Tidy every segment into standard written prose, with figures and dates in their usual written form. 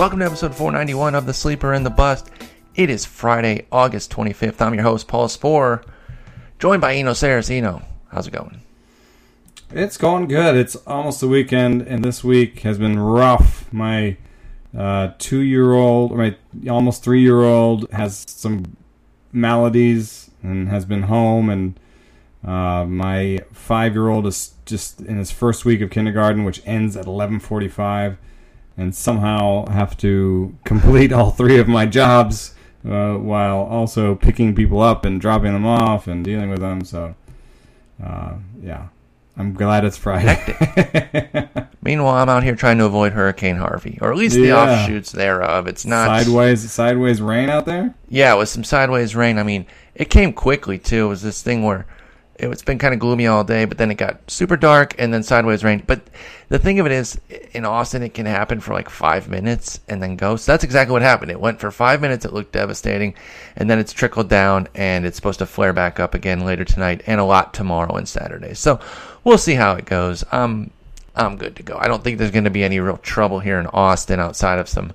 Welcome to episode 491 of The Sleeper and the Bust. It is Friday, August 25th. I'm your host, Paul Spore, joined by Eno Saracino. How's it going? It's going good. It's almost the weekend, and this week has been rough. My almost 3-year-old has some maladies and has been home, and my 5-year-old is just in his first week of kindergarten, which ends at 11:45, and somehow have to complete all three of my jobs while also picking people up and dropping them off and dealing with them. So, yeah, I'm glad it's Friday. Meanwhile, I'm out here trying to avoid Hurricane Harvey, or at least the offshoots thereof. It's not sideways rain out there. Yeah, it was some sideways rain. I mean, it came quickly too. It was this thing where it's been kind of gloomy all day, but then it got super dark and then sideways rain. But the thing of it is, in Austin, it can happen for like 5 minutes and then go. So that's exactly what happened. It went for 5 minutes. It looked devastating. And then it's trickled down, and it's supposed to flare back up again later tonight and a lot tomorrow and Saturday. So we'll see how it goes. I'm good to go. I don't think there's going to be any real trouble here in Austin outside of some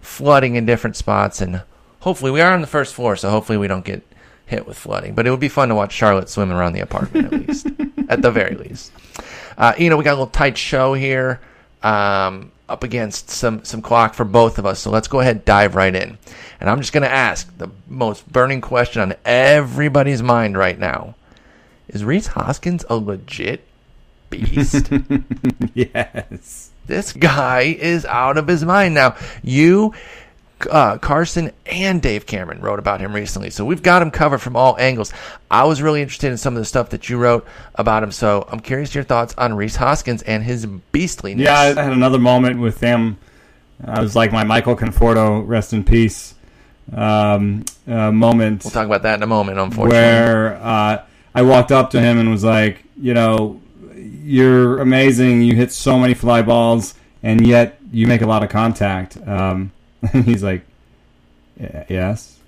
flooding in different spots. And hopefully we are on the first floor, so hopefully we don't get hit with flooding, but it would be fun to watch Charlotte swim around the apartment at least, at the very least. We got a little tight show here, up against some clock for both of us, so let's go ahead and dive right in. And I'm just going to ask the most burning question on everybody's mind right now: is Rhys Hoskins a legit beast? Yes, this guy is out of his mind. Now you, Carson and Dave Cameron wrote about him recently, so we've got him covered from all angles. I was really interested in some of the stuff that you wrote about him, so I'm curious your thoughts on Rhys Hoskins and his beastliness. Yeah, I had another moment with him. I was like my Michael Conforto, rest in peace, moment. We'll talk about that in a moment, unfortunately. Where I walked up to him and was like, you know, you're amazing. You hit so many fly balls, and yet you make a lot of contact. And he's like, yes.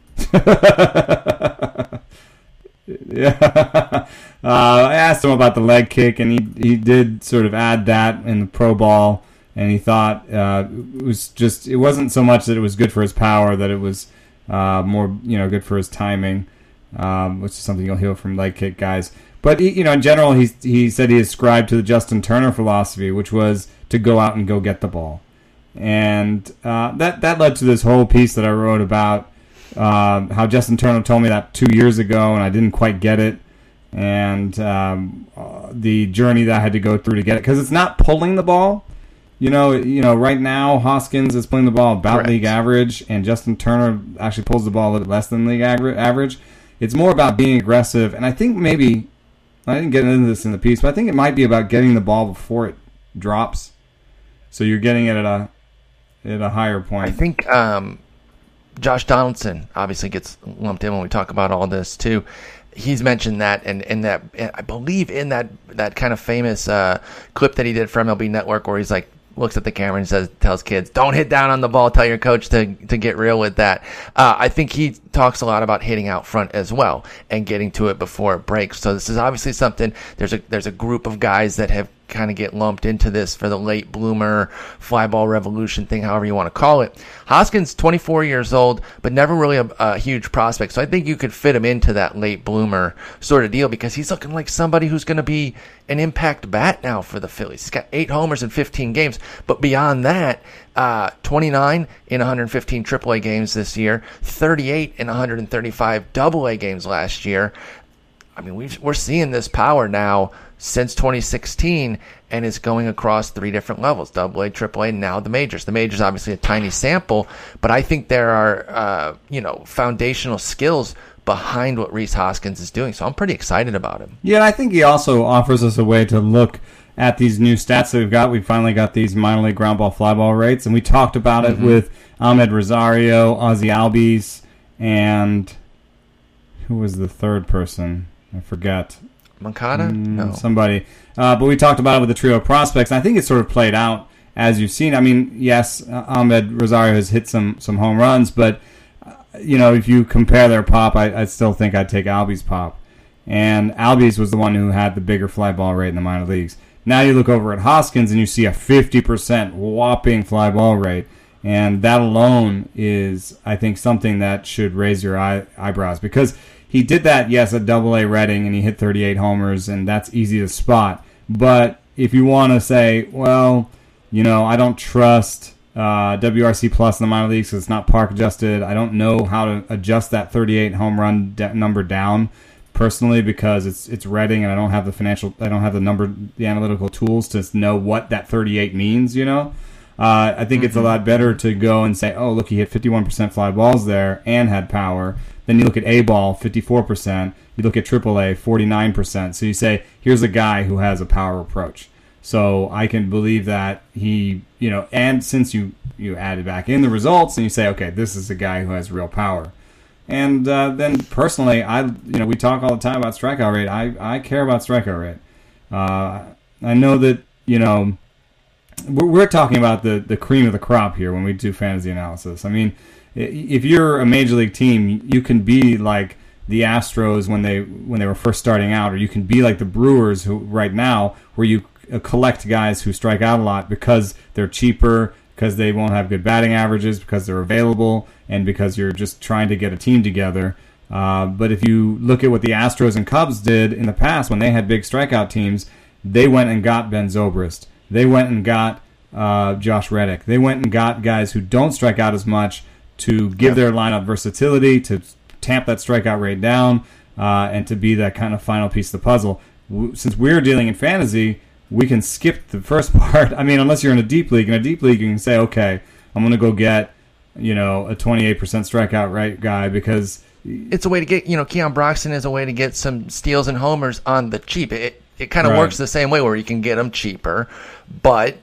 Yeah. I asked him about the leg kick, and he did sort of add that in the pro ball, and he thought it wasn't so much that it was good for his power, that it was more, good for his timing, which is something you'll hear from leg kick guys. But, in general, he said he ascribed to the Justin Turner philosophy, which was to go out and go get the ball. And that led to this whole piece that I wrote about how Justin Turner told me that 2 years ago, and I didn't quite get it, and the journey that I had to go through to get it, because it's not pulling the ball. Right now Hoskins is pulling the ball about Correct. League average, and Justin Turner actually pulls the ball a little less than league average. It's more about being aggressive, and I think maybe I didn't get into this in the piece, but I think it might be about getting the ball before it drops, so you're getting it at a higher point. I think Josh Donaldson obviously gets lumped in when we talk about all this too. He's mentioned that, and that, I believe in that kind of famous clip that he did for MLB Network, where he's like, looks at the camera and tells kids, don't hit down on the ball, tell your coach to get real with that. I think he talks a lot about hitting out front as well and getting to it before it breaks. So this is obviously something, there's a group of guys that have kind of get lumped into this for the late bloomer fly ball revolution thing, however you want to call it. Hoskins, 24 years old, but never really a huge prospect. So I think you could fit him into that late bloomer sort of deal, because he's looking like somebody who's going to be an impact bat now for the Phillies. He's got 8 homers in 15 games, but beyond that, 29 in 115 AAA games this year, 38 in 135 AA games last year. I mean, we're seeing this power now since 2016, and it's going across 3 different levels: Double A, Triple A, now the majors. The majors obviously a tiny sample, but I think there are foundational skills behind what Rhys Hoskins is doing. So I'm pretty excited about him. Yeah, I think he also offers us a way to look at these new stats that we've got. We finally got these minor league ground ball fly ball rates, and we talked about it with Amed Rosario, Ozzie Albies, and who was the third person? I forget. Moncada? No. Somebody. But we talked about it with the trio of prospects, and I think it's sort of played out as you've seen. I mean, yes, Amed Rosario has hit some home runs, but, if you compare their pop, I still think I'd take Albies' pop. And Albies was the one who had the bigger fly ball rate in the minor leagues. Now you look over at Hoskins, and you see a 50% whopping fly ball rate. And that alone is, I think, something that should raise your eyebrows, because he did that, yes, at Double-A Reading, and he hit 38 homers, and that's easy to spot. But if you want to say, well, you know, I don't trust WRC Plus in the minor leagues because it's not park adjusted. I don't know how to adjust that 38 home run number down personally because it's Reading, and I don't have the analytical tools to know what that 38 means, you know. I think it's a lot better to go and say, oh, look, he hit 51% fly balls there and had power. Then you look at A-ball, 54%. You look at AAA, 49%. So you say, here's a guy who has a power approach. So I can believe that he, you know, and since you added back in the results and you say, okay, this is a guy who has real power. And then personally, we talk all the time about strikeout rate. I care about strikeout rate. I know that, you know, we're talking about the cream of the crop here when we do fantasy analysis. I mean, if you're a major league team, you can be like the Astros when they were first starting out, or you can be like the Brewers who right now, where you collect guys who strike out a lot because they're cheaper, because they won't have good batting averages, because they're available, and because you're just trying to get a team together. But if you look at what the Astros and Cubs did in the past when they had big strikeout teams, they went and got Ben Zobrist. They went and got Josh Reddick. They went and got guys who don't strike out as much to give their lineup versatility, to tamp that strikeout rate down, and to be that kind of final piece of the puzzle. Since we're dealing in fantasy, we can skip the first part. I mean, unless you're in a deep league. In a deep league, you can say, okay, I'm going to go get, you know, a 28% strikeout rate guy because it's a way to get, you know, Keon Broxton is a way to get some steals and homers on the cheap. It kind of works the same way where you can get them cheaper, but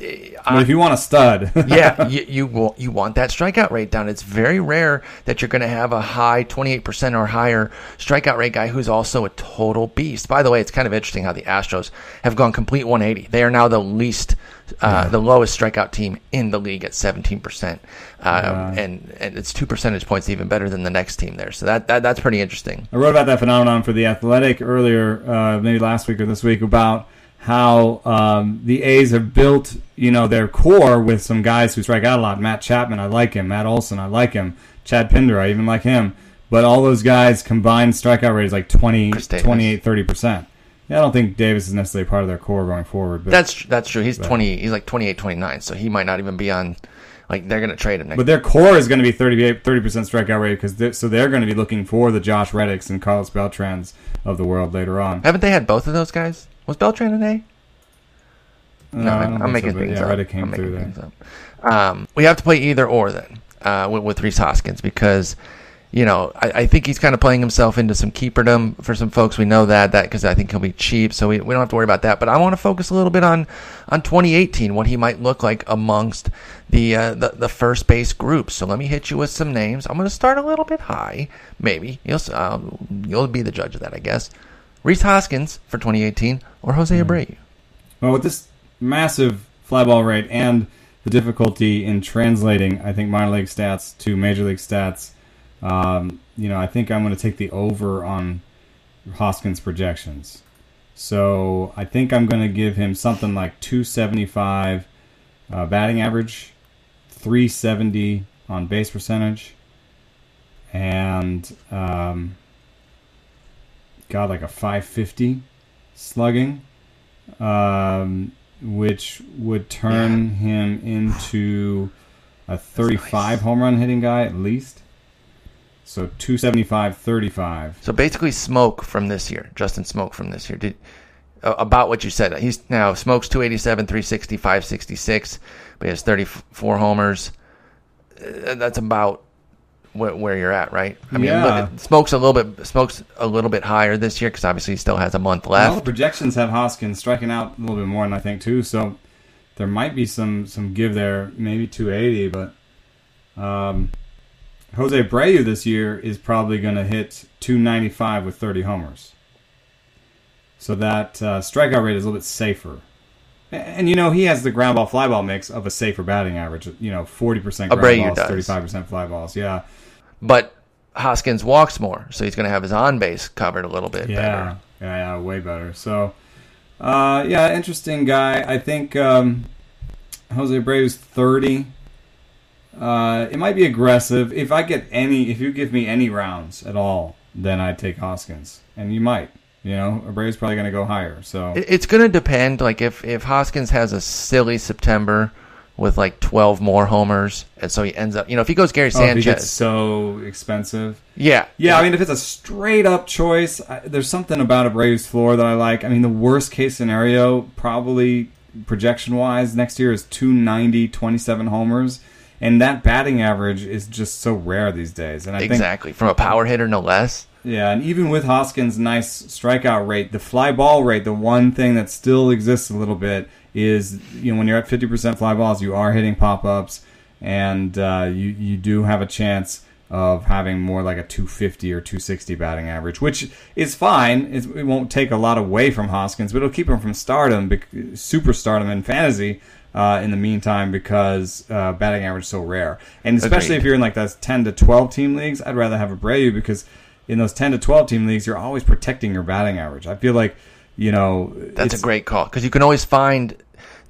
well, if you want a stud, yeah, you want that strikeout rate down. It's very rare that you're going to have a high 28% or higher strikeout rate guy who's also a total beast. By the way, it's kind of interesting how the Astros have gone complete 180. They are now the lowest strikeout team in the league at 17%, and it's 2 percentage points even better than the next team there. So that's pretty interesting. I wrote about that phenomenon for The Athletic earlier, maybe last week or this week, about how the A's have built, you know, their core with some guys who strike out a lot. Matt Chapman, I like him. Matt Olson, I like him. Chad Pinder, I even like him. But all those guys combined strikeout rate is like 20, 28, 30%. Yeah, I don't think Davis is necessarily part of their core going forward. But that's true. He's 20. He's like 28, 29, so he might not even be on. Like, they're going to trade him next. But their core is going to be 30% strikeout rate, because they're going to be looking for the Josh Reddicks and Carlos Beltrans of the world later on. Haven't they had both of those guys? Was Beltran an A? No, I'm making things up. Reddick came through there. We have to play either or then with Rhys Hoskins, because, you know, I think he's kind of playing himself into some keeperdom for some folks. We know that because I think he'll be cheap, so we don't have to worry about that. But I want to focus a little bit on 2018, what he might look like amongst the first base group. So let me hit you with some names. I'm going to start a little bit high, maybe. You'll be the judge of that, I guess. Rhys Hoskins for 2018 or Jose Abreu? Well, with this massive fly ball rate and the difficulty in translating, I think, minor league stats to major league stats, you know, I think I'm going to take the over on Hoskins' projections. So I think I'm going to give him something like 275 batting average, 370 on base percentage, and like a 550 slugging, which would turn him into a 35 home run hitting guy at least. So 275, 35. So basically Smoke from this year, Justin Smoke from this year. About what you said. He's now Smoke's 287, 360, 566, but he has 34 homers. That's about where you're at, right? I mean, Smoke's a little bit higher this year because obviously he still has a month left. All the projections have Hoskins striking out a little bit more than I think too, so there might be some give there, maybe 280, but Jose Abreu this year is probably going to hit 295 with 30 homers. So that strikeout rate is a little bit safer. And, you know, he has the ground ball fly ball mix of a safer batting average, you know, 40% ground balls, 35% fly balls, yeah. But Hoskins walks more, so he's going to have his on-base covered a little bit better. Yeah, way better. So, interesting guy. I think Jose Abreu's 30. It might be aggressive. If you give me any rounds at all, then I'd take Hoskins. And you might. You know, Abreu's probably going to go higher. So it's going to depend. Like, if Hoskins has a silly September with, like, 12 more homers, and so he ends up... You know, if he goes Gary Sanchez... it's so expensive. Yeah. Yeah, I mean, if it's a straight-up choice, there's something about Abreu's floor that I like. I mean, the worst-case scenario, probably projection-wise, next year is 290, 27 homers. And that batting average is just so rare these days. And I think, from a power hitter, no less. Yeah, and even with Hoskins' nice strikeout rate, the fly ball rate, the one thing that still exists a little bit is, you know, when you're at 50% fly balls, you are hitting pop-ups, and you do have a chance of having more like a 250 or 260 batting average, which is fine. It won't take a lot away from Hoskins, but it'll keep him from stardom, superstardom in fantasy in the meantime, because batting average is so rare. And especially if you're in like those 10 to 12 team leagues, I'd rather have Abreu, because in those 10 to 12 team leagues, you're always protecting your batting average. I feel like, you know, that's a great call, because you can always find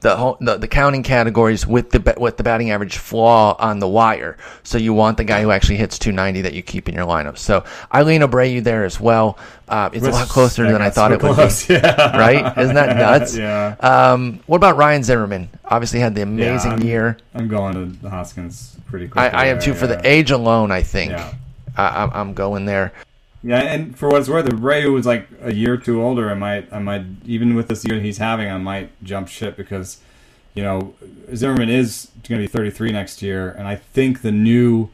the counting categories with the batting average flaw on the wire. So you want the guy who actually hits 290 that you keep in your lineup. So I lean Abreu there as well. It's a lot closer than I thought it would be. Yeah. Right? Isn't that nuts? Yeah. What about Ryan Zimmerman? Obviously had the amazing year. I'm going to Hoskins pretty quickly. I have two for the age alone, I think. Yeah. I'm going there. Yeah, and for what it's worth, if Abreu was like a year or two older, I might even with this year he's having, I might jump ship, because, you know, Zimmerman is going to be 33 next year, and I think the new,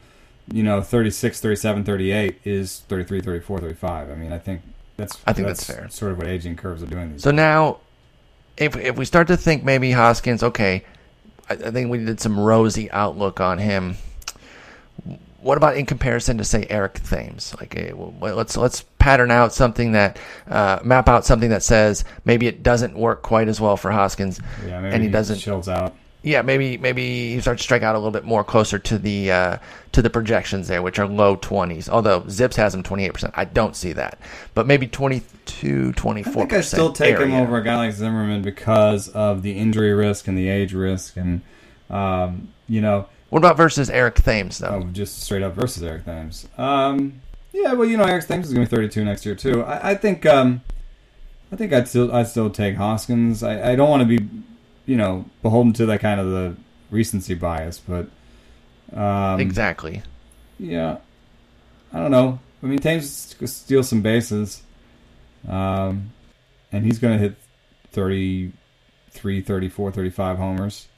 you know, 36, 37, 38 is 33, 34, 35. I mean, I think that's fair. Sort of what aging curves are doing these days. Now, if we start to think maybe Hoskins, okay, I think we did some rosy outlook on him. What about in comparison to, say, Eric Thames? Like, let's pattern out something that map out something that says maybe it doesn't work quite as well for Hoskins, and he chills out. Yeah, maybe he starts to strike out a little bit more, closer to the projections there, which are low 20s. Although Zips has him 28%, I don't see that, but maybe 22, 24%. I think I still take him over a guy like Zimmerman because of the injury risk and the age risk, and you know. What about versus Eric Thames, though? Oh, just straight up versus Eric Thames. Yeah, well, you know, Eric Thames is going to be 32 next year too. I think I'd still take Hoskins. I don't want to be, you know, beholden to that kind of the recency bias, but exactly. Yeah, I don't know. I mean, Thames steals some bases, and he's going to hit 33, 34, 35 homers.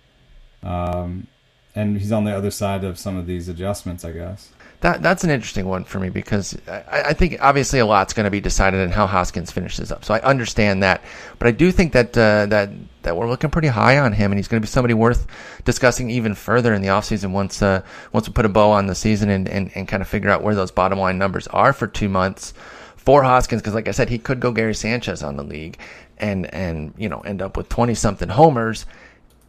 And he's on the other side of some of these adjustments, I guess. That's an interesting one for me, because I think obviously a lot's going to be decided in how Hoskins finishes up. So I understand that, but I do think that that we're looking pretty high on him, and he's going to be somebody worth discussing even further in the offseason once we put a bow on the season and kind of figure out where those bottom line numbers are for 2 months for Hoskins, because like I said, he could go Gary Sanchez on the league and you know, end up with 20-something homers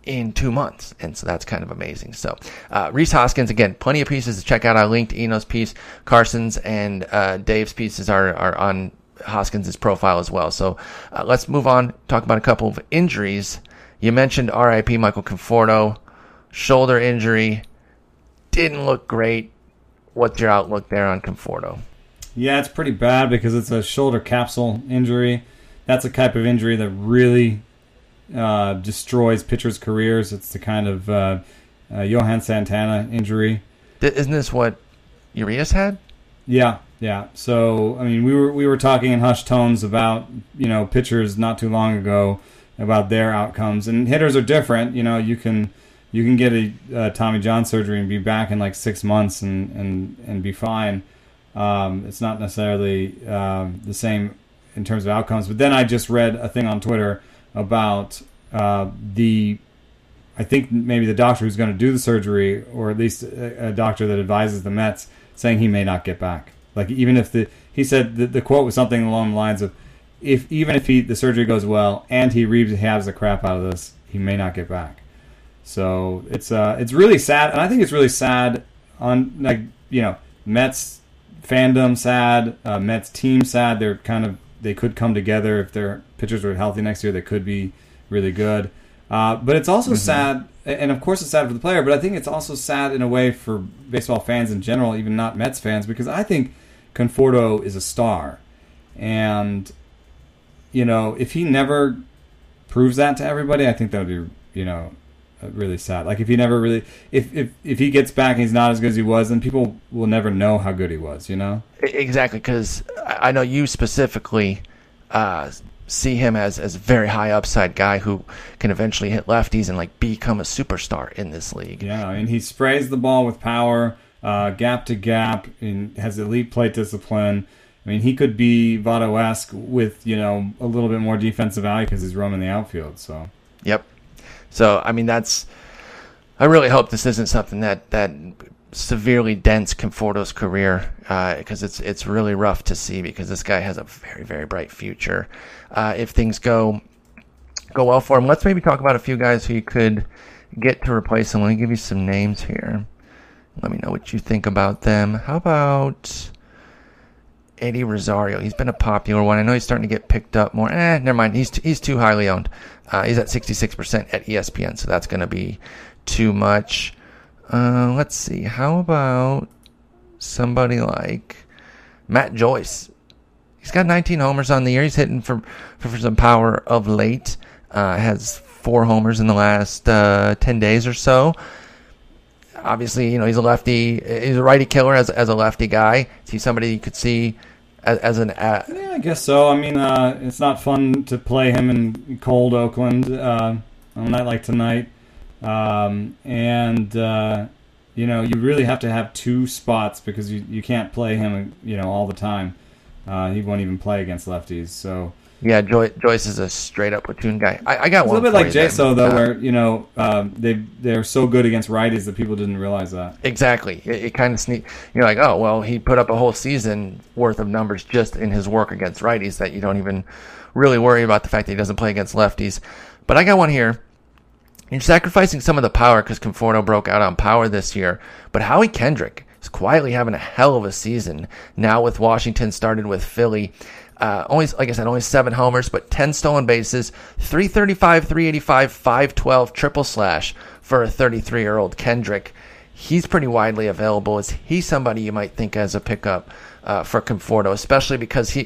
in 2 months, and so that's kind of amazing. So Rhys Hoskins, again, plenty of pieces to check out. I linked Eno's piece, Carson's, and Dave's pieces are on Hoskins's profile as well. So let's move on, talk about a couple of injuries. You mentioned RIP Michael Conforto, shoulder injury, didn't look great. What's your outlook there on Conforto? Yeah, it's pretty bad, because it's a shoulder capsule injury. That's a type of injury that really destroys pitchers' careers. It's the kind of Johan Santana injury. Isn't this what Urias had? Yeah. So I mean, we were talking in hushed tones about, you know, pitchers not too long ago about their outcomes, and hitters are different. You know, you can get a Tommy John surgery and be back in like 6 months and be fine. It's not necessarily the same in terms of outcomes. But then I just read a thing on Twitter about I think maybe the doctor who's going to do the surgery, or at least a doctor that advises the Mets, saying he may not get back. Like, even if he said the quote was something along the lines of, even if the surgery goes well and he rehabs the crap out of this, he may not get back. So it's really sad, and I think it's really sad on, like, you know, Mets fandom sad, Mets team sad. They're kind of, they could come together if their pitchers were healthy next year. They could be really good. But it's also sad And of course it's sad for the player, but I think it's also sad in a way for baseball fans in general, even not Mets fans, because I think Conforto is a star. And, you know, if he never proves that to everybody, I think that would be, you know, really sad. Like if he never really, if he gets back and he's not as good as he was, then people will never know how good he was, you know? Exactly, because I know you specifically see him as a very high upside guy who can eventually hit lefties and like become a superstar in this league. Yeah, I mean, he sprays the ball with power, gap to gap, and has elite plate discipline. I mean, he could be Votto-esque with, you know, a little bit more defensive value because he's roaming the outfield. So. Yep. So, I mean, that's – I really hope this isn't something that severely dents Conforto's career because it's really rough to see because this guy has a very, very bright future. If things go well for him, let's maybe talk about a few guys who you could get to replace him. Let me give you some names here. Let me know what you think about them. How about – Amed Rosario, he's been a popular one. I know he's starting to get picked up more. Never mind. He's too highly owned. He's at 66% at ESPN, so that's going to be too much. Let's see. How about somebody like Matt Joyce? He's got 19 homers on the year. He's hitting for some power of late. Has 4 homers in the last 10 days or so. Obviously, you know, he's a lefty. He's a righty killer as a lefty guy. Is he somebody you could see as an... Yeah, I guess so. I mean, it's not fun to play him in cold Oakland on a night like tonight. You know, you really have to have 2 spots because you can't play him, you know, all the time. He won't even play against lefties, so... Yeah, Joyce is a straight-up platoon guy. I got one. It's a little bit like Jaso, though, where you know they're so good against righties that people didn't realize that. Exactly. It kind of sneaks. You're like, oh, well, he put up a whole season worth of numbers just in his work against righties that you don't even really worry about the fact that he doesn't play against lefties. But I got one here. You're sacrificing some of the power because Conforto broke out on power this year, but Howie Kendrick is quietly having a hell of a season now with Washington, started with Philly. Only 7 homers, but 10 stolen bases, 335, 385, 512, triple slash for a 33-year-old Kendrick. He's pretty widely available. Is he somebody you might think as a pickup for Conforto, especially because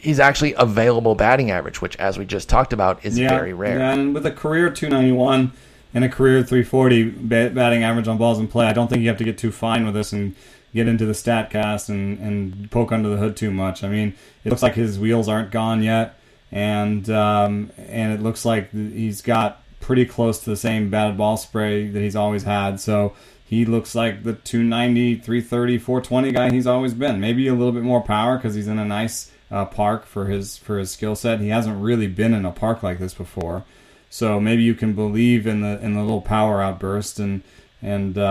he's actually available batting average, which, as we just talked about, is very rare. Yeah, and with a career 291 and a career 340 batting average on balls in play, I don't think you have to get too fine with this and get into the Statcast and poke under the hood too much. I mean, it looks like his wheels aren't gone yet, and it looks like he's got pretty close to the same batted ball spray that he's always had. So he looks like the 290, 330, 420 guy he's always been. Maybe a little bit more power because he's in a nice park for his skill set. He hasn't really been in a park like this before, so maybe you can believe in the little power outburst and I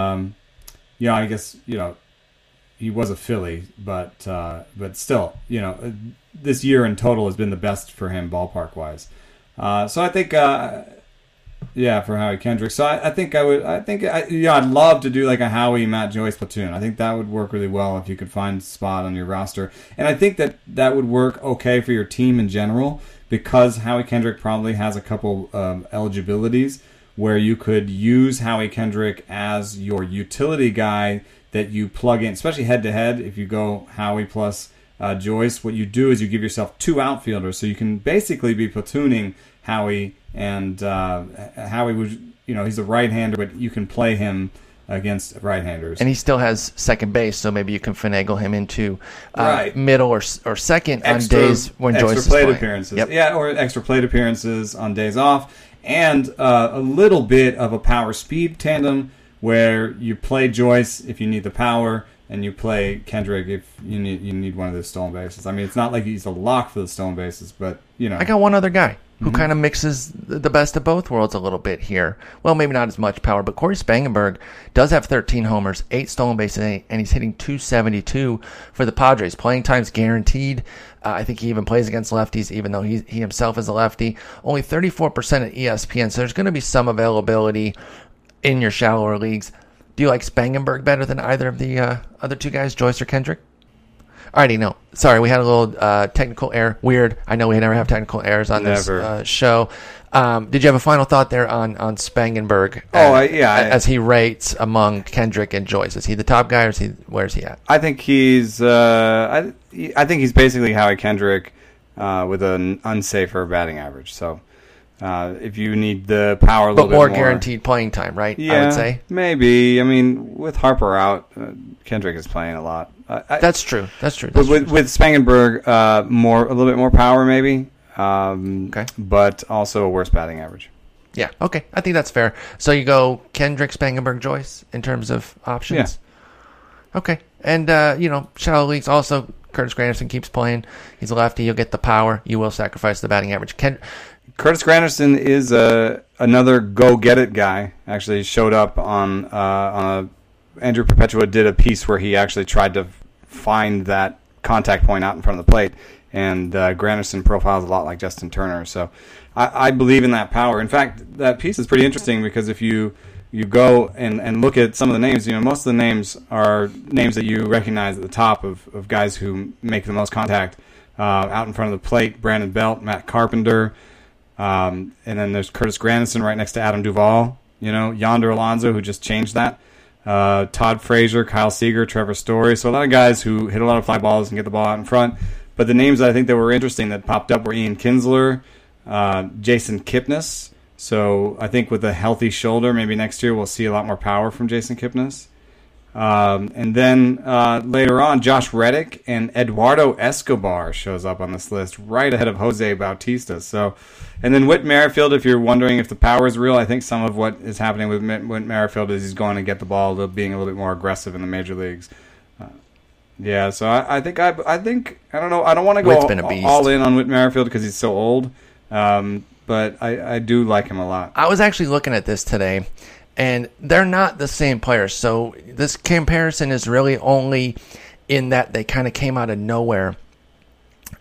guess you know. He was a Philly, but still, you know, this year in total has been the best for him ballpark-wise. So I think, for Howie Kendrick. So I think I'd love to do like a Howie Matt Joyce platoon. I think that would work really well if you could find a spot on your roster, and I think that would work okay for your team in general because Howie Kendrick probably has a couple eligibilities where you could use Howie Kendrick as your utility guy that you plug in, especially head-to-head. If you go Howie plus Joyce, what you do is you give yourself 2 outfielders, so you can basically be platooning Howie, and Howie was, you know, he's a right-hander, but you can play him against right-handers. And he still has second base, so maybe you can finagle him into middle or second extra, on days when Joyce is playing. Extra plate appearances. Yep. Yeah, or extra plate appearances on days off, and a little bit of a power-speed tandem, where you play Joyce if you need the power, and you play Kendrick if you need one of those stolen bases. I mean, it's not like he's a lock for the stolen bases, but, you know. I got one other guy who kind of mixes the best of both worlds a little bit here. Well, maybe not as much power, but Corey Spangenberg does have 13 homers, 8 stolen bases, and he's hitting .272 for the Padres. Playing time's guaranteed. I think he even plays against lefties, even though he himself is a lefty. Only 34% at ESPN, so there's going to be some availability in your shallower leagues. Do you like Spangenberg better than either of the other two guys, Joyce or Kendrick? Alrighty, no. Sorry, we had a little technical error. Weird. I know we never have technical errors on this show. Did you have a final thought there on Spangenberg? As he rates among Kendrick and Joyce, is he the top guy, or is he? Where's he at? I think he's. I think he's basically Howie Kendrick with an unsafer batting average. So if you need the power, a little bit more guaranteed playing time, right? Yeah, I would say maybe. I mean, with Harper out, Kendrick is playing a lot. That's true. With Spangenberg, a little bit more power, maybe. But also a worse batting average. Yeah. Okay. I think that's fair. So you go Kendrick, Spangenberg, Joyce in terms of options. Yeah. Okay. And, shallow leagues also, Curtis Granderson keeps playing. He's a lefty. You'll get the power. You will sacrifice the batting average. Curtis Granderson is another go-get-it guy. Actually showed up on Andrew Perpetua did a piece where he actually tried to find that contact point out in front of the plate. And Granderson profiles a lot like Justin Turner. So I believe in that power. In fact, that piece is pretty interesting because if you go and look at some of the names, most of the names are names that you recognize at the top of guys who make the most contact out in front of the plate. Brandon Belt, Matt Carpenter. And then there's Curtis Granderson right next to Adam Duvall. Yonder Alonso, who just changed that. Todd Frazier, Kyle Seager, Trevor Story. So a lot of guys who hit a lot of fly balls and get the ball out in front. But the names I think that were interesting that popped up were Ian Kinsler, Jason Kipnis. So I think with a healthy shoulder, maybe next year we'll see a lot more power from Jason Kipnis. And then later on, Josh Reddick and Eduardo Escobar shows up on this list right ahead of Jose Bautista. So, and then Whit Merrifield, if you're wondering if the power is real, I think some of what is happening with Whit Merrifield is he's going to get the ball, being a little bit more aggressive in the major leagues. Yeah, so I think I don't know. I don't want to go all in on Whit Merrifield because he's so old, but I do like him a lot. I was actually looking at this today, and they're not the same players. So this comparison is really only in that they kind of came out of nowhere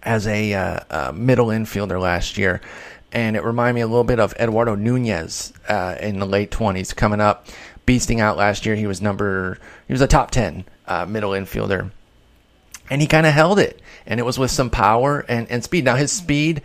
as a middle infielder last year, and it reminded me a little bit of Eduardo Nunez in the late 20s coming up, beasting out last year. He was a top 10 middle infielder. And he kind of held it, and it was with some power and speed. Now his speed,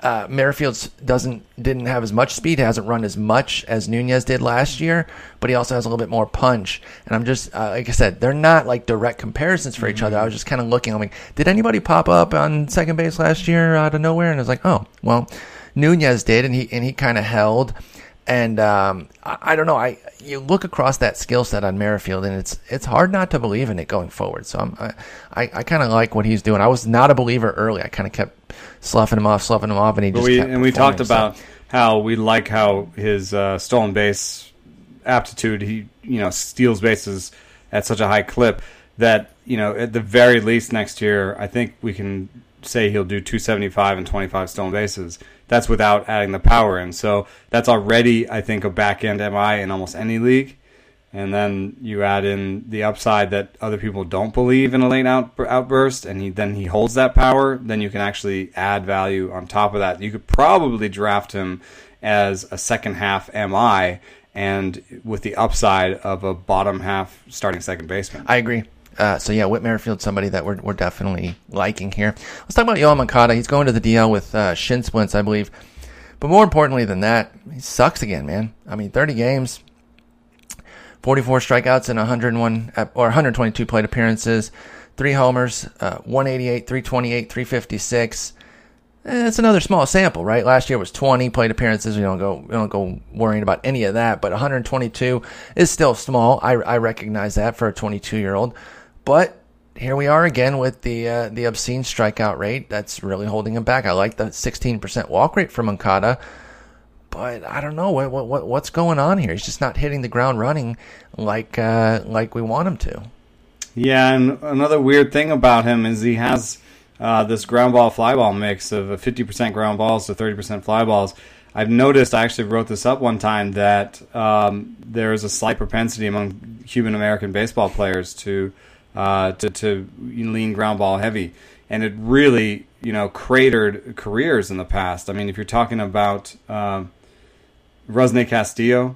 Merrifield's didn't have as much speed. He hasn't run as much as Nunez did last year, but he also has a little bit more punch. And I'm just like I said, they're not like direct comparisons for each other. I was just kind of looking. I'm like, did anybody pop up on second base last year out of nowhere? And I was like, oh, well, Nunez did, and he kind of held. And I don't know. You look across that skill set on Merrifield, and it's hard not to believe in it going forward. So I kind of like what he's doing. I was not a believer early. I kind of kept sloughing him off, and he just kept performing. And we talked about how we like how his stolen base aptitude. He steals bases at such a high clip that at the very least next year, I think we can say he'll do 275 and 25 stolen bases. That's without adding the power in. So that's already, I think, a back-end MI in almost any league. And then you add in the upside that other people don't believe in a late outburst, and then he holds that power. Then you can actually add value on top of that. You could probably draft him as a second-half MI and with the upside of a bottom-half starting second baseman. I agree. Whit Merrifield's somebody that we're definitely liking here. Let's talk about Yoan Moncada. He's going to the DL with shin splints, I believe. But more importantly than that, he sucks again, man. I mean, 30 games, 44 strikeouts in 122 plate appearances, 3 homers, 188, 328, 356. It's another small sample, right? Last year was 20 plate appearances. We don't go worrying about any of that. But 122 is still small. I recognize that for a 22-year-old. But here we are again with the obscene strikeout rate. That's really holding him back. I like the 16% walk rate for Moncada, but I don't know what's going on here. He's just not hitting the ground running like we want him to. Yeah, and another weird thing about him is he has this ground ball fly ball mix of 50% ground balls to 30% fly balls. I've noticed, I actually wrote this up one time, that there is a slight propensity among Cuban American baseball players to lean ground ball heavy, and it really cratered careers in the past. I mean, if you're talking about Rosny Castillo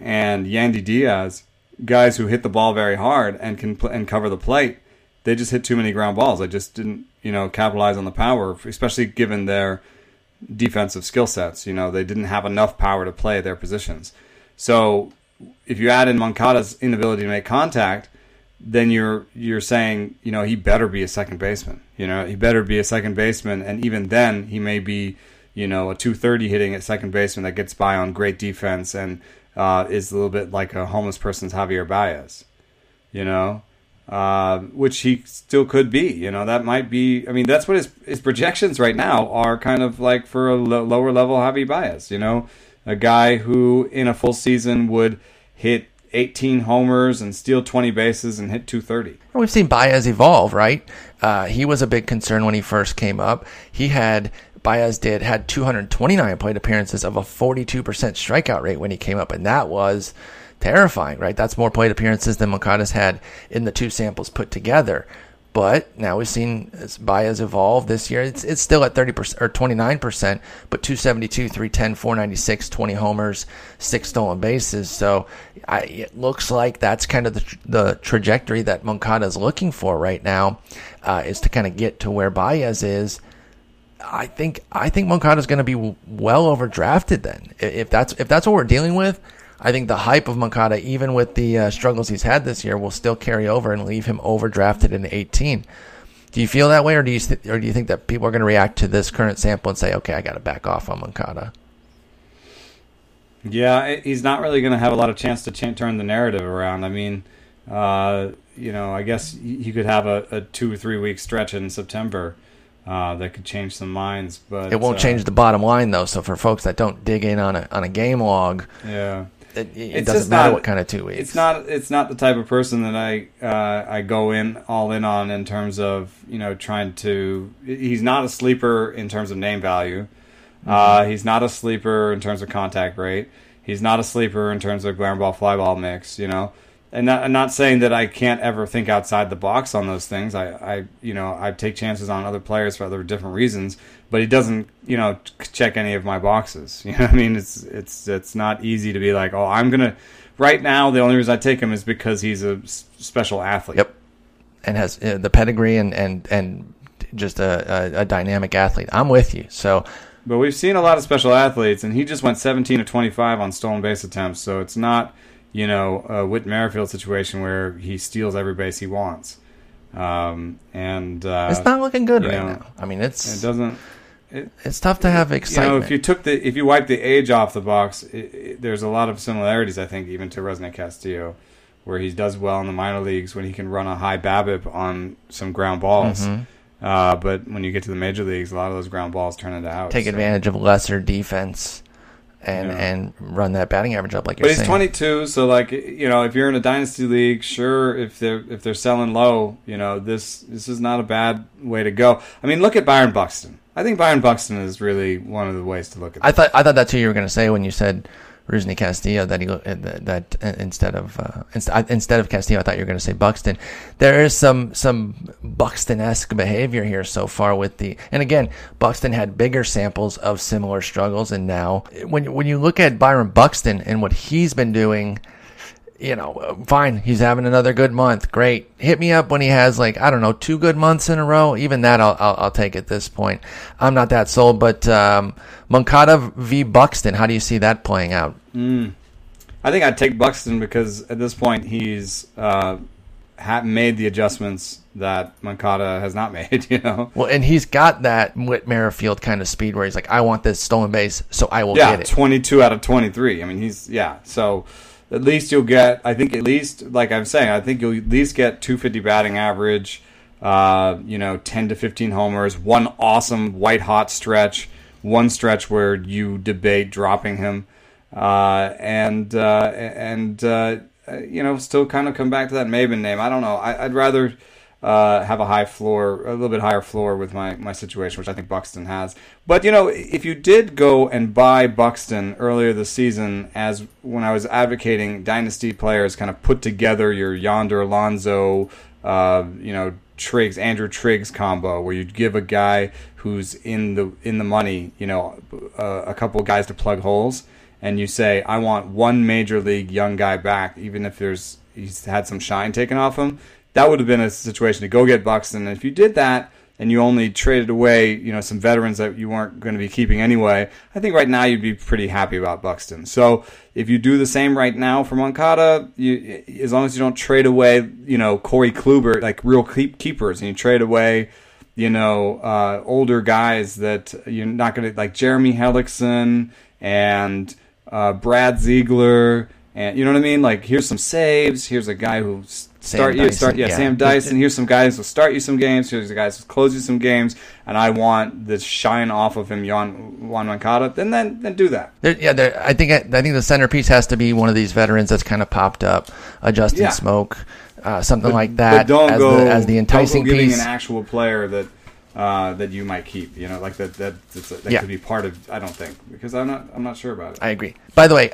and Yandy Diaz, guys who hit the ball very hard and can cover the plate, they just hit too many ground balls. They just didn't, capitalize on the power, especially given their defensive skill sets. They didn't have enough power to play their positions. So if you add in Moncada's inability to make contact, then you're saying, he better be a second baseman. He better be a second baseman, and even then he may be, a .230 hitting at second baseman that gets by on great defense and is a little bit like a homeless person's Javier Baez, which he still could be. That might be. I mean, that's what his projections right now are, kind of like for a lower level Javier Baez. A guy who in a full season would hit 18 homers and steal 20 bases and hit .230. We've seen Baez evolve, right? He was a big concern when he first came up. Baez had 229 plate appearances of a 42% strikeout rate when he came up, and that was terrifying, right? That's more plate appearances than Moncada's had in the two samples put together. But now we've seen Baez evolve this year. It's still at 30% or 29%, but 272, 310, 496, 20 homers, 6 stolen bases. So it looks like that's kind of the trajectory that Moncada is looking for right now, is to kind of get to where Baez is. I think Moncada is going to be well overdrafted then. If that's what we're dealing with, I think the hype of Moncada, even with the struggles he's had this year, will still carry over and leave him overdrafted in 18. Do you feel that way, or do you think that people are going to react to this current sample and say, okay, I got to back off on Moncada? Yeah, he's not really going to have a lot of chance to turn the narrative around. I mean, I guess he could have a 2 or 3 week stretch in September that could change some minds, but it won't change the bottom line though. So for folks that don't dig in on a game log, yeah. It doesn't matter what kind of 2 weeks. It's not the type of person that I go in all in on in terms of trying to. He's not a sleeper in terms of name value. Mm-hmm. He's not a sleeper in terms of contact rate. He's not a sleeper in terms of ground ball fly ball mix. And I'm not saying that I can't ever think outside the box on those things. I take chances on other players for other different reasons. But he doesn't, check any of my boxes. I mean, it's not easy to be like, oh, I'm gonna. Right now, the only reason I take him is because he's a special athlete. Yep, and has the pedigree and just a dynamic athlete. I'm with you. So, but we've seen a lot of special athletes, and he just went 17 of 25 on stolen base attempts. So it's not, a Whit Merrifield situation where he steals every base he wants. It's not looking good right now. I mean, it doesn't. It's tough to have excitement. If you wipe the age off the box, there's a lot of similarities, I think, even to Resnick Castillo, where he does well in the minor leagues when he can run a high BABIP on some ground balls. Mm-hmm. But when you get to the major leagues, a lot of those ground balls turn into outs. Take advantage of lesser defense and run that batting average up, like you're saying. But he's 22, so if you're in a dynasty league, sure, if they're selling low, this is not a bad way to go. I mean, look at Byron Buxton. I think Byron Buxton is really one of the ways to look at this. I thought that's who you were going to say when you said Resnick Castillo, that instead of Castillo, I thought you were going to say Buxton. There is some Buxton-esque behavior here so far with and again, Buxton had bigger samples of similar struggles, and now when you look at Byron Buxton and what he's been doing, fine, he's having another good month. Great. Hit me up when he has, 2 good months in a row. Even that I'll take at this point. I'm not that sold, but Moncada v. Buxton, how do you see that playing out? I think I'd take Buxton because at this point he's made the adjustments that Moncada has not made, Well, and he's got that Whit Merrifield kind of speed where he's like, I want this stolen base, so I will get it. Yeah, 22 out of 23. I mean, so... At least you'll get, you'll at least get .250 batting average, 10 to 15 homers, one awesome white-hot stretch, one stretch where you debate dropping him, still kind of come back to that Maven name. I don't know. I'd rather have a high floor, a little bit higher floor with my situation, which I think Buxton has. But, if you did go and buy Buxton earlier this season, as when I was advocating dynasty players, kind of put together your Yonder Alonso, Triggs, Andrew Triggs combo, where you'd give a guy who's in the money, a couple of guys to plug holes, and you say, I want one major league young guy back, even if he's had some shine taken off him. that would have been a situation to go get Buxton. And if you did that and you only traded away, you know, some veterans that you weren't going to be keeping anyway, I think right now you'd be pretty happy about Buxton. So if you do the same right now for Moncada, you, as long as you don't trade away, you know, Corey Kluber, like real keepers, and you trade away, you know, older guys that you're not going to, like Jeremy Hellickson and Brad Ziegler, and you know what I mean? Like, here's some saves. Here's a guy who Sam Dyson. Here's some guys who'll start you some games. Here's the guys who'll close you some games. And I want the shine off of him, Yoan Moncada. Then do that. I think the centerpiece has to be one of these veterans that's kind of popped up, Justin Smoke, something like that. But don't go as the enticing piece. Giving an actual player that that you might keep, you know, like that could be part of. I don't think, because I'm not sure about it. I agree. By the way,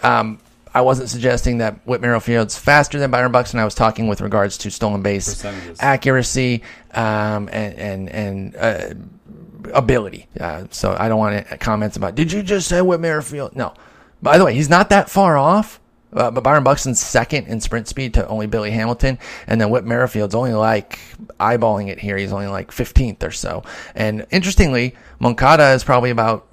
I wasn't suggesting that Whit Merrifield's faster than Byron Buxton. I was talking with regards to stolen base percentages, accuracy, and ability. So I don't want comments about, did you just say Whit Merrifield? No. By the way, he's not that far off. But Byron Buxton's second in sprint speed to only Billy Hamilton. And then Whit Merrifield's only like, eyeballing it here, he's only like 15th or so. And interestingly, Moncada is probably about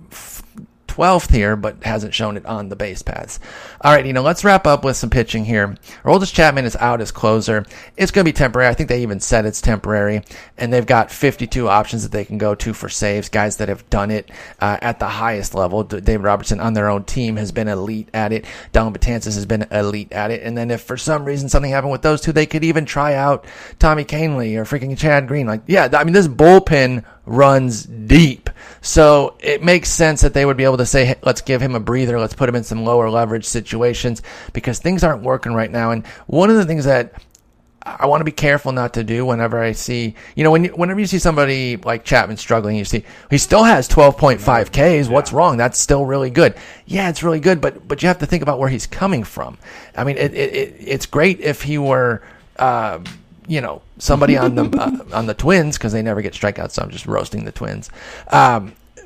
12th here, but hasn't shown it on the base paths. All right, let's wrap up with some pitching here. Aroldis Chapman is out as closer. It's going to be temporary. I think they even said it's temporary. And they've got 52 options that they can go to for saves, guys that have done it at the highest level. David Robertson on their own team has been elite at it. Dylan Betances has been elite at it. And then if for some reason something happened with those two, they could even try out Tommy Kahnle or freaking Chad Green. Like, yeah, I mean, this bullpen runs deep. So it makes sense that they would be able to say, hey, let's give him a breather. Let's put him in some lower leverage situations because things aren't working right now. And one of the things that I want to be careful not to do whenever I see, whenever you see somebody like Chapman struggling, you see he still has 12.5 Ks. What's wrong? That's still really good. Yeah, it's really good. But you have to think about where he's coming from. I mean, it's great if he were, somebody on the Twins, because they never get strikeouts, so I'm just roasting the Twins.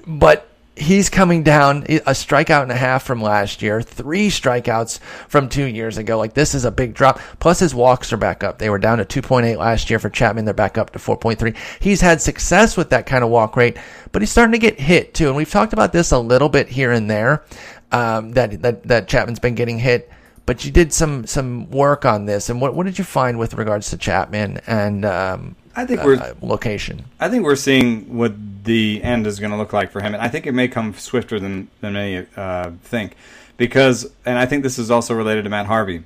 But he's coming down a strikeout and a half from last year, 3 strikeouts from 2 years ago. Like, this is a big drop. Plus, his walks are back up. They were down to 2.8 last year for Chapman. They're back up to 4.3. He's had success with that kind of walk rate, but he's starting to get hit, too. And we've talked about this a little bit here and there, that Chapman's been getting hit. But you did some work on this, and what did you find with regards to Chapman and location? I think we're seeing what the end is going to look like for him, and I think it may come swifter than many think, because, and I think this is also related to Matt Harvey.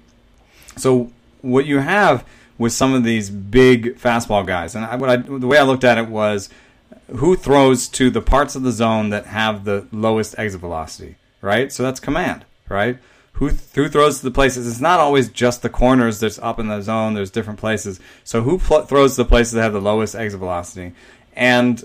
So what you have with some of these big fastball guys, and the way I looked at it was, who throws to the parts of the zone that have the lowest exit velocity, right? So that's command, right? Who throws to the places? It's not always just the corners that's up in the zone. There's different places. So who throws to the places that have the lowest exit velocity? And,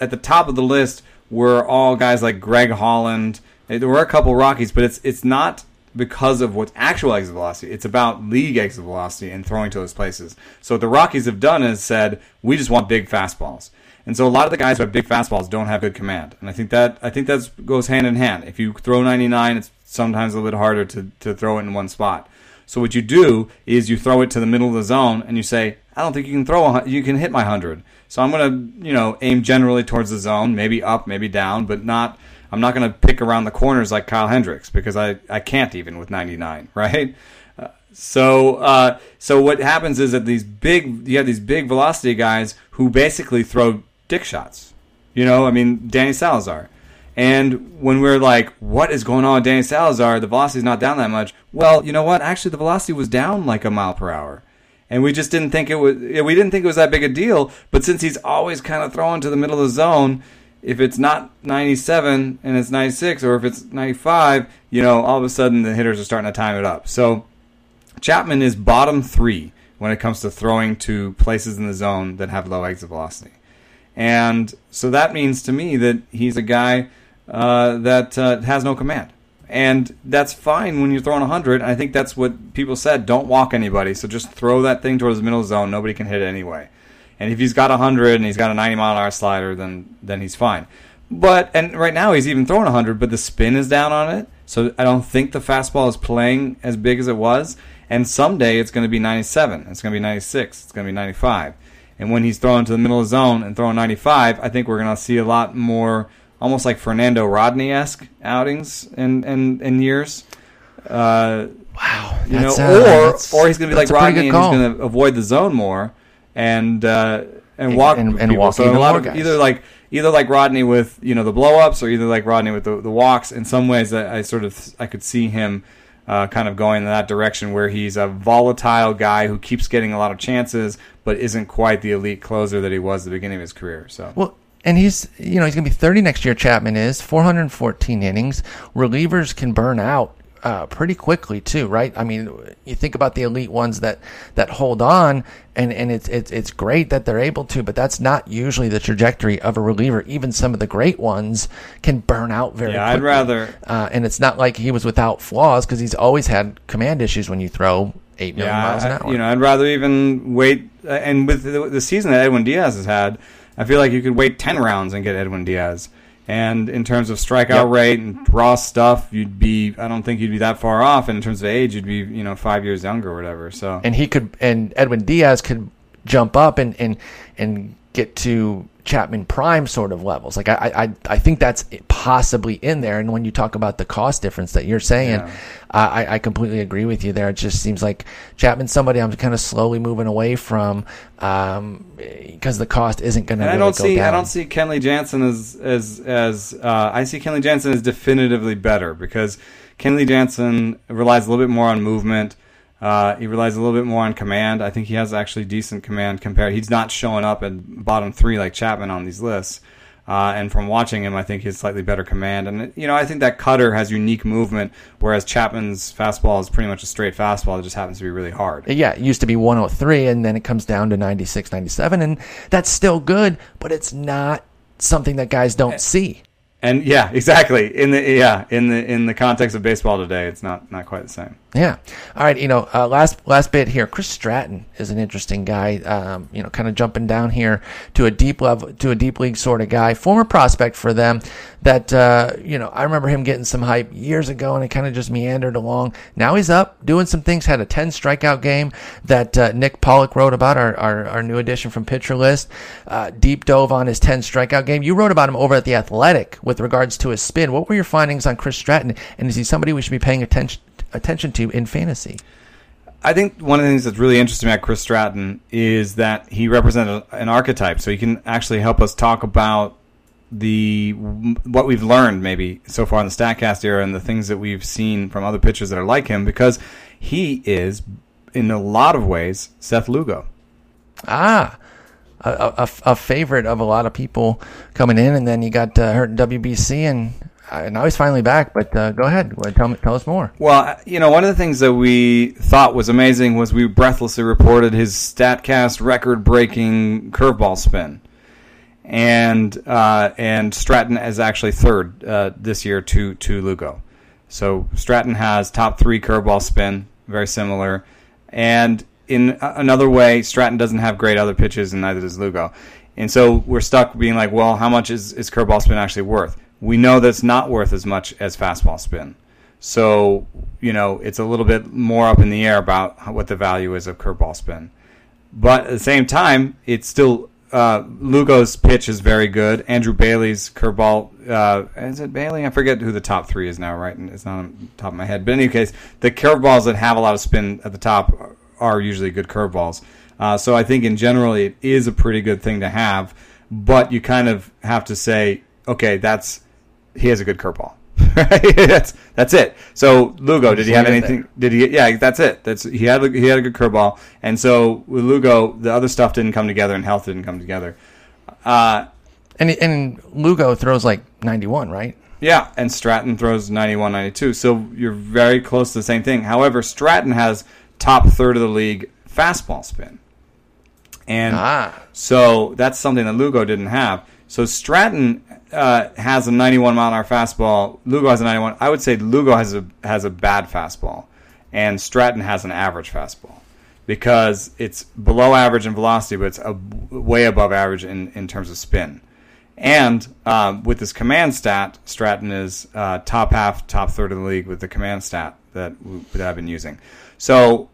at the top of the list were all guys like Greg Holland. There were a couple Rockies, but it's not because of what's actual exit velocity. It's about league exit velocity and throwing to those places. So what the Rockies have done is said, we just want big fastballs. And so a lot of the guys who have big fastballs don't have good command. And I think that goes hand in hand. If you throw 99, it's sometimes a little bit harder to throw it in one spot. So what you do is you throw it to the middle of the zone and you say, I don't think you can hit my 100. So I'm going to, aim generally towards the zone, maybe up, maybe down, but I'm not going to pick around the corners like Kyle Hendricks, because I can't even with 99, right? So what happens is that you have these big velocity guys who basically throw dick shots. Danny Salazar. And when we're like, what is going on with Danny Salazar? The velocity's not down that much. Well, you know what? Actually, the velocity was down like a mile per hour. And we just didn't think it was that big a deal. But since he's always kind of throwing to the middle of the zone, if it's not 97 and it's 96, or if it's 95, all of a sudden the hitters are starting to time it up. So Chapman is bottom 3 when it comes to throwing to places in the zone that have low exit velocity. And so that means to me that he's a guy that has no command. And that's fine when you're throwing 100. I think that's what people said. Don't walk anybody. So just throw that thing towards the middle zone. Nobody can hit it anyway. And if he's got 100 and he's got a 90-mile-an-hour slider, then he's fine. But and right now he's even throwing 100, but the spin is down on it. So I don't think the fastball is playing as big as it was. And someday it's going to be 97. It's going to be 96. It's going to be 95. And when he's throwing to the middle of the zone and throwing 95, I think we're going to see a lot more almost like Fernando Rodney-esque outings in years. Wow. You know, or he's going to be like Rodney and he's going to avoid the zone more and walk and people. So a lot of guys. Either like Rodney with, you know, the blow-ups, or either like Rodney with the walks. In some ways, I could see him kind of going in that direction, where he's a volatile guy who keeps getting a lot of chances, but isn't quite the elite closer that he was at the beginning of his career. So well, and he's going to be 30 next year. Chapman is 414 innings. Relievers can burn out pretty quickly too, right? I mean, you think about the elite ones that hold on, and it's great that they're able to, but that's not usually the trajectory of a reliever. Even some of the great ones can burn out very quickly. I'd rather. And it's not like he was without flaws, because he's always had command issues when you throw 8 million miles an hour. You know, I'd rather even wait. And with the season that Edwin Diaz has had, I feel like you could wait 10 rounds and get Edwin Diaz. And in terms of strikeout rate and raw stuff, I don't think you'd be that far off. And in terms of age, you'd be, 5 years younger or whatever. So and Edwin Diaz could jump up and get to Chapman prime sort of levels. Like I think that's possibly in there. And when you talk about the cost difference that you're saying, I completely agree with you there. It just seems like Chapman's somebody I'm kind of slowly moving away from, because the cost isn't going to really go down. I don't see Kenley Jansen as I see Kenley Jansen as definitively better, because Kenley Jansen relies a little bit more on movement. He relies a little bit more on command. I think he has actually decent command compared. He's not showing up at bottom three like Chapman on these lists. And from watching him, I think he has slightly better command. And, I think that cutter has unique movement, whereas Chapman's fastball is pretty much a straight fastball that just happens to be really hard. Yeah, it used to be 103, and then it comes down to 96, 97, and that's still good, but it's not something that guys don't see. And yeah, exactly. In the context of baseball today, it's not quite the same. Yeah. All right. Last bit here. Chris Stratton is an interesting guy. Kind of jumping down here to a deep level, to a deep league sort of guy. Former prospect for them. That I remember him getting some hype years ago, and it kind of just meandered along. Now he's up doing some things. Had a 10 strikeout game that Nick Pollock wrote about. Our new addition from Pitcher List. Deep dove on his 10 strikeout game. You wrote about him over at The Athletic. With regards to his spin, what were your findings on Chris Stratton, and is he somebody we should be paying attention to in fantasy? I think one of the things that's really interesting about Chris Stratton is that he represented an archetype, so he can actually help us talk about what we've learned maybe so far in the Statcast era and the things that we've seen from other pitchers that are like him, because he is, in a lot of ways, Seth Lugo. A favorite of a lot of people coming in, and then you got hurt in WBC, and now he's finally back. But go ahead, tell us more. Well, one of the things that we thought was amazing was we breathlessly reported his Statcast record-breaking curveball spin, and Stratton is actually third this year to Lugo. So Stratton has top three curveball spin, very similar, and. In another way, Stratton doesn't have great other pitches, and neither does Lugo. And so we're stuck being like, well, how much is curveball spin actually worth? We know that's not worth as much as fastball spin. So, it's a little bit more up in the air about what the value is of curveball spin. But at the same time, it's still Lugo's pitch is very good. Andrew Bailey's curveball, is it Bailey? I forget who the top three is now, right? And it's not on the top of my head. But in any case, the curveballs that have a lot of spin at the top are usually good curveballs. So I think in general it is a pretty good thing to have, but you kind of have to say, okay, he has a good curveball. Right? That's it. So Lugo, did he have anything? That's it. He had a good curveball. And so with Lugo, the other stuff didn't come together and health didn't come together. And Lugo throws like 91, right? Yeah, and Stratton throws 91, 92. So you're very close to the same thing. However, Stratton has top third of the league fastball spin. And so that's something that Lugo didn't have. So Stratton has a 91 mile an hour fastball. Lugo has a 91. I would say Lugo has a bad fastball, and Stratton has an average fastball, because it's below average in velocity, but it's way above average in terms of spin. And with this command stat, Stratton is top third of the league with the command stat that I've been using. So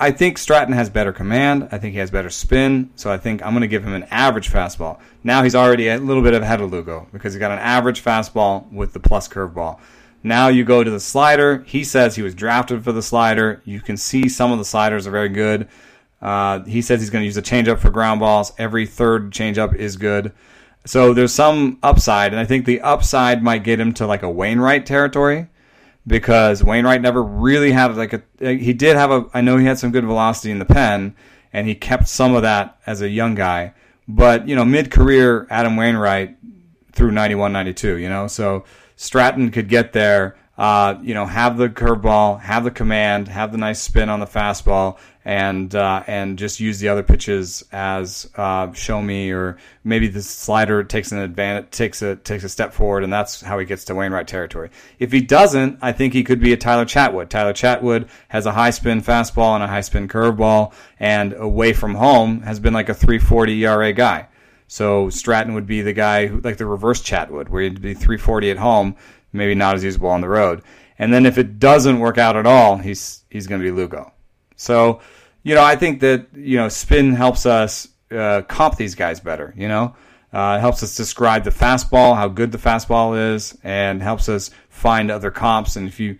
I think Stratton has better command. I think he has better spin. So I think I'm going to give him an average fastball. Now he's already a little bit ahead of Lugo because he got an average fastball with the plus curveball. Now you go to the slider. He says he was drafted for the slider. You can see some of the sliders are very good. He says he's going to use a changeup for ground balls. Every third changeup is good. So there's some upside, and I think the upside might get him to like a Wainwright territory because Wainwright never really had I know he had some good velocity in the pen, and he kept some of that as a young guy. But, you know, mid-career Adam Wainwright through 91, 92, you know, so Stratton could get there, you know, have the curveball, have the command, have the nice spin on the fastball, and just use the other pitches as show me, or maybe the slider takes an advantage, takes a step forward, and that's how he gets to Wainwright territory. If he doesn't, I think he could be a Tyler Chatwood. Tyler Chatwood has a high spin fastball and a high spin curveball, and away from home has been like a 340 ERA guy. So Stratton would be the guy who, like the reverse Chatwood, where he'd be 340 at home, maybe not as usable on the road. And then if it doesn't work out at all, he's going to be Lugo. So, you know, I think that, you know, spin helps us comp these guys better, you know. It helps us describe the fastball, how good the fastball is, and helps us find other comps. And if you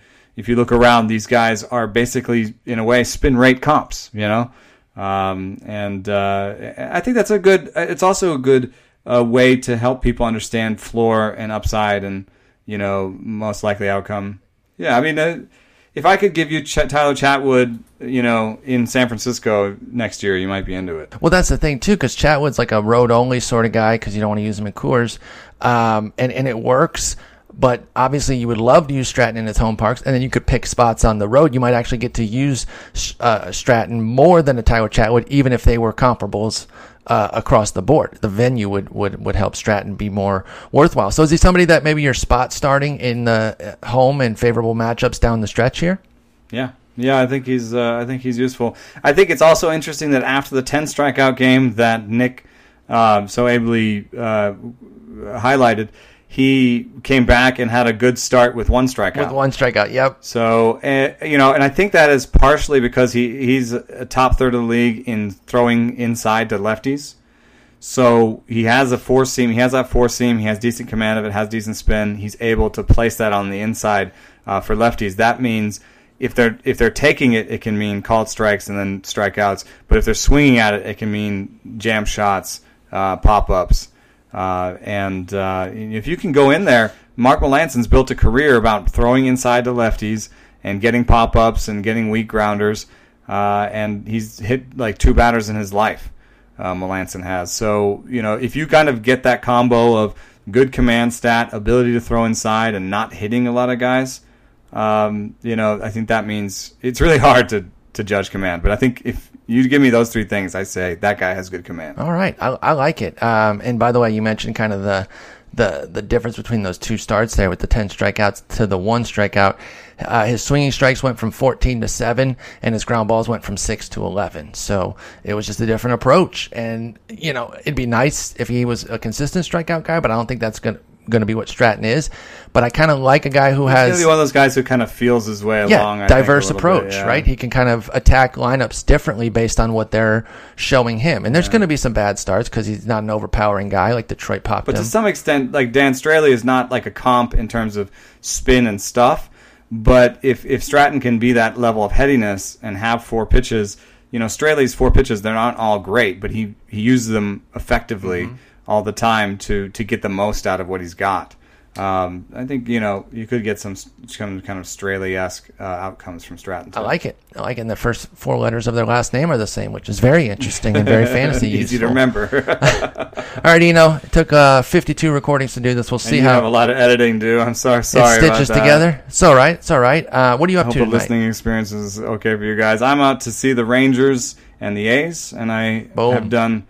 look around, these guys are basically, in a way, spin rate comps, you know. I think that's it's also a good way to help people understand floor and upside and, you know, most likely outcome. Yeah, I mean... if I could give you Tyler Chatwood, you know, in San Francisco next year, you might be into it. Well, that's the thing, too, because Chatwood's like a road-only sort of guy because you don't want to use him in Coors. And it works, but obviously you would love to use Stratton in its home parks, and then you could pick spots on the road. You might actually get to use Stratton more than a Tyler Chatwood, even if they were comparables across the board. The venue would help Stratton be more worthwhile. So is he somebody that maybe you're spot starting in the home and favorable matchups down the stretch here? Yeah, I think he's useful. I think it's also interesting that after the 10 strikeout game that Nick so ably highlighted, he came back and had a good start with one strikeout. Yep. So, you know, and I think that is partially because he's a top third of the league in throwing inside to lefties. So he has a four seam. He has that four seam. He has decent command of it, has decent spin. He's able to place that on the inside for lefties. That means if they're taking it, it can mean called strikes and then strikeouts. But if they're swinging at it, it can mean jam shots, pop-ups. If you can go in there, Mark Melanson's built a career about throwing inside to lefties and getting pop-ups and getting weak grounders, and he's hit like two batters in his life, Melanson has. So, you know, if you kind of get that combo of good command stat, ability to throw inside and not hitting a lot of guys, you know, I think that means it's really hard to judge command. But I think if you give me those three things, I say that guy has good command. All right. I like it. And by the way, you mentioned kind of the difference between those two starts there with the 10 strikeouts to the one strikeout. His swinging strikes went from 14 to 7, and his ground balls went from 6 to 11. So it was just a different approach. And, you know, it'd be nice if he was a consistent strikeout guy, but I don't think that's going to be what Stratton is. But I kind of like a guy who has... He's going to be one of those guys who kind of feels his way along. Diverse approach, right? He can kind of attack lineups differently based on what they're showing him. And there's going to be some bad starts because he's not an overpowering guy like Detroit popped him. But to some extent, like Dan Straley is not like a comp in terms of spin and stuff. But if Stratton can be that level of headiness and have four pitches, you know, Straley's four pitches, they're not all great, but he uses them effectively all the time to get the most out of what he's got. I think, you know, you could get some kind of Straley-esque outcomes from Stratton. I like it. And the first four letters of their last name are the same, which is very interesting and very fantasy useful. Easy to remember. All right, Eno. It took 52 recordings to do this. We'll see how... you have a lot of editing to do. I'm sorry about that. It stitches together. It's all right. What are you up to tonight? I hope the listening experience is okay for you guys. I'm out to see the Rangers and the A's, and I have done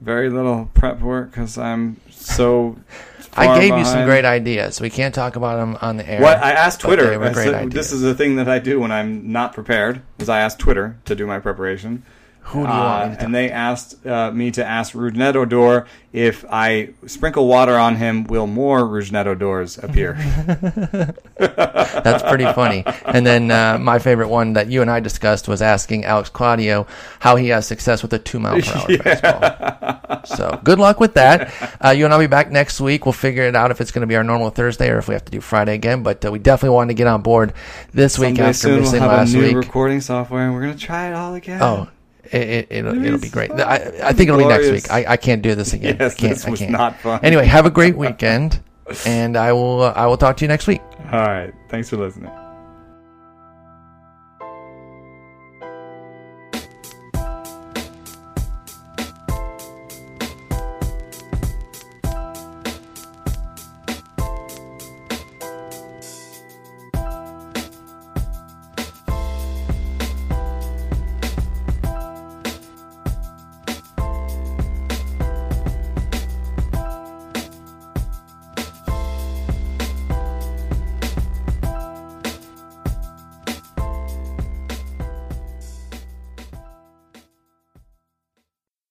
very little prep work because I'm so... I gave you some great ideas. We can't talk about them on the air. What I asked Twitter. They were great ideas. This is the thing that I do when I'm not prepared, is I ask Twitter to do my preparation. Who do you want? And they asked me to ask Rougned Odor if I sprinkle water on him, will more Rougned Odors appear? That's pretty funny. And then my favorite one that you and I discussed was asking Alex Claudio how he has success with a 2-mile-per-hour fastball. So good luck with that. You and I will be back next week. We'll figure it out if it's going to be our normal Thursday or if we have to do Friday again. But we definitely wanted to get on board this week after missing last week. We'll have a new recording software, and we're going to try it all again. Oh. It'll be great. I think it'll be next week. I can't do this again. Yes, this was not fun. Anyway, have a great weekend, and I will talk to you next week. All right. Thanks for listening.